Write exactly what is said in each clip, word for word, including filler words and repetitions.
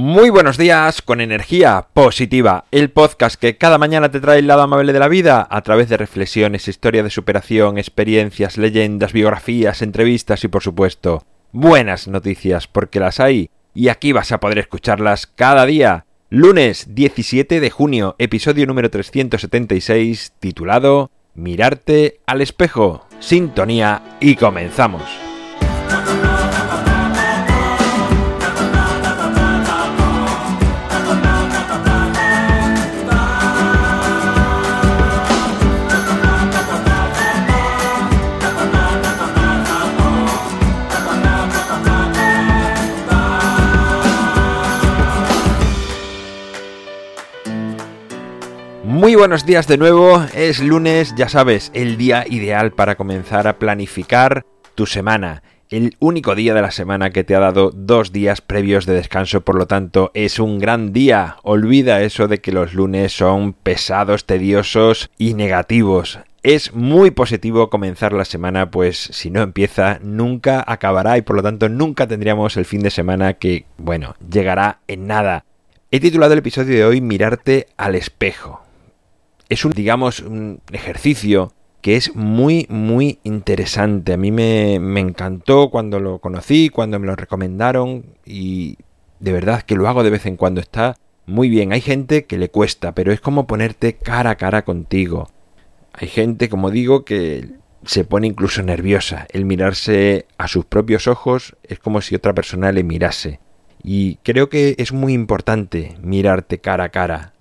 Muy buenos días con Energía Positiva, el podcast que cada mañana te trae el lado amable de la vida a través de reflexiones, historias de superación, experiencias, leyendas, biografías, entrevistas y por supuesto, buenas noticias porque las hay y aquí vas a poder escucharlas cada día. Lunes diecisiete de junio, episodio número trescientos setenta y seis, titulado Mirarte al espejo. Sintonía y comenzamos. Muy buenos días de nuevo, es lunes, ya sabes, el día ideal para comenzar a planificar tu semana. El único día de la semana que te ha dado dos días previos de descanso, por lo tanto, es un gran día. Olvida eso de que los lunes son pesados, tediosos y negativos. Es muy positivo comenzar la semana, pues si no empieza, nunca acabará y por lo tanto nunca tendríamos el fin de semana que, bueno, llegará en nada. He titulado el episodio de hoy Mirarte al espejo. Es un, digamos, un ejercicio que es muy, muy interesante. A mí me, me encantó cuando lo conocí, cuando me lo recomendaron y de verdad que lo hago de vez en cuando. Está muy bien. Hay gente que le cuesta, pero es como ponerte cara a cara contigo. Hay gente, como digo, que se pone incluso nerviosa. El mirarse a sus propios ojos es como si otra persona le mirase. Y creo que es muy importante mirarte cara a cara.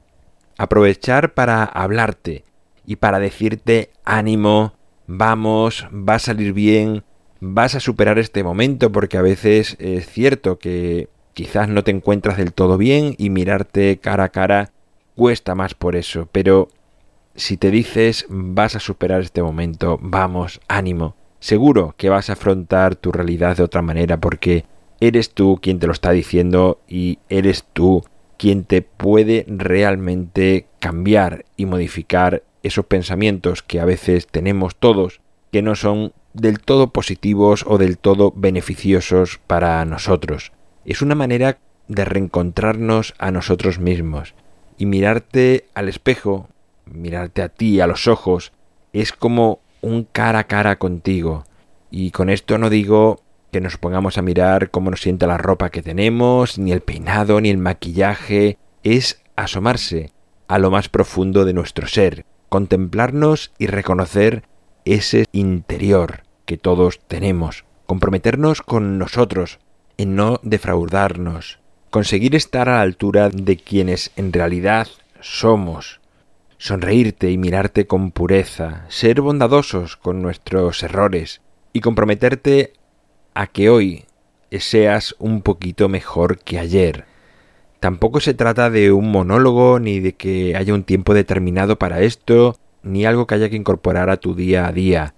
Aprovechar para hablarte y para decirte ánimo, vamos, va a salir bien, vas a superar este momento porque a veces es cierto que quizás no te encuentras del todo bien y mirarte cara a cara cuesta más por eso, pero si te dices vas a superar este momento, vamos, ánimo, seguro que vas a afrontar tu realidad de otra manera porque eres tú quien te lo está diciendo y eres tú quien te puede realmente cambiar y modificar esos pensamientos que a veces tenemos todos, que no son del todo positivos o del todo beneficiosos para nosotros. Es una manera de reencontrarnos a nosotros mismos. Y mirarte al espejo, mirarte a ti, a los ojos, es como un cara a cara contigo. Y con esto no digo que nos pongamos a mirar cómo nos sienta la ropa que tenemos, ni el peinado, ni el maquillaje. Es asomarse a lo más profundo de nuestro ser, contemplarnos y reconocer ese interior que todos tenemos, comprometernos con nosotros en no defraudarnos, conseguir estar a la altura de quienes en realidad somos, sonreírte y mirarte con pureza, ser bondadosos con nuestros errores y comprometerte a que hoy seas un poquito mejor que ayer. Tampoco se trata de un monólogo, ni de que haya un tiempo determinado para esto, ni algo que haya que incorporar a tu día a día.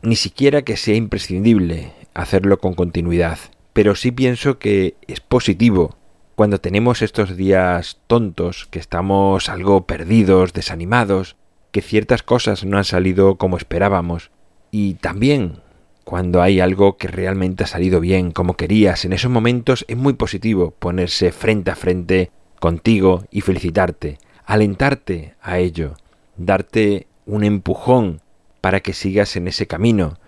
Ni siquiera que sea imprescindible hacerlo con continuidad. Pero sí pienso que es positivo cuando tenemos estos días tontos, que estamos algo perdidos, desanimados, que ciertas cosas no han salido como esperábamos. Y también cuando hay algo que realmente ha salido bien, como querías, en esos momentos es muy positivo ponerse frente a frente contigo y felicitarte, alentarte a ello, darte un empujón para que sigas en ese camino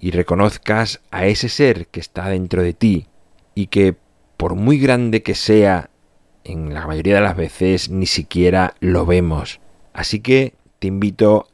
y reconozcas a ese ser que está dentro de ti y que, por muy grande que sea, en la mayoría de las veces ni siquiera lo vemos. Así que te invito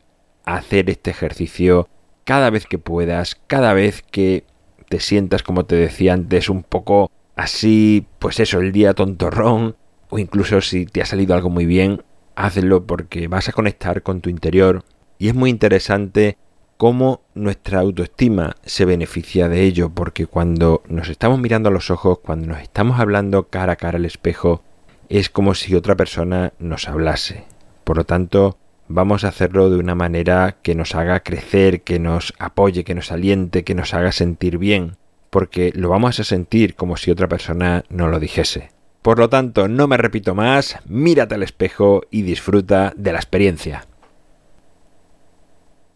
a hacer este ejercicio cada vez que puedas, cada vez que te sientas, como te decía antes, un poco así, pues eso, el día tontorrón, o incluso si te ha salido algo muy bien, hazlo porque vas a conectar con tu interior y es muy interesante cómo nuestra autoestima se beneficia de ello, porque cuando nos estamos mirando a los ojos, cuando nos estamos hablando cara a cara al espejo, es como si otra persona nos hablase. Por lo tanto, vamos a hacerlo de una manera que nos haga crecer, que nos apoye, que nos aliente, que nos haga sentir bien, porque lo vamos a sentir como si otra persona nos lo dijese. Por lo tanto, no me repito más, mírate al espejo y disfruta de la experiencia.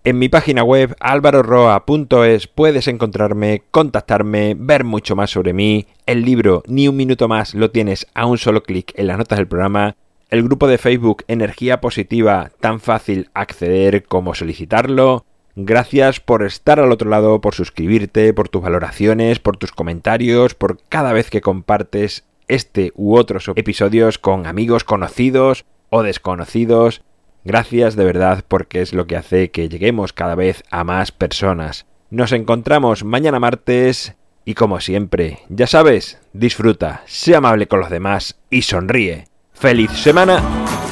En mi página web alvaro roa punto es puedes encontrarme, contactarme, ver mucho más sobre mí. El libro Ni un minuto más lo tienes a un solo clic en las notas del programa. El grupo de Facebook Energía Positiva, tan fácil acceder como solicitarlo. Gracias por estar al otro lado, por suscribirte, por tus valoraciones, por tus comentarios, por cada vez que compartes este u otros episodios con amigos conocidos o desconocidos. Gracias de verdad porque es lo que hace que lleguemos cada vez a más personas. Nos encontramos mañana martes y como siempre, ya sabes, disfruta, sé amable con los demás y sonríe. ¡Feliz semana!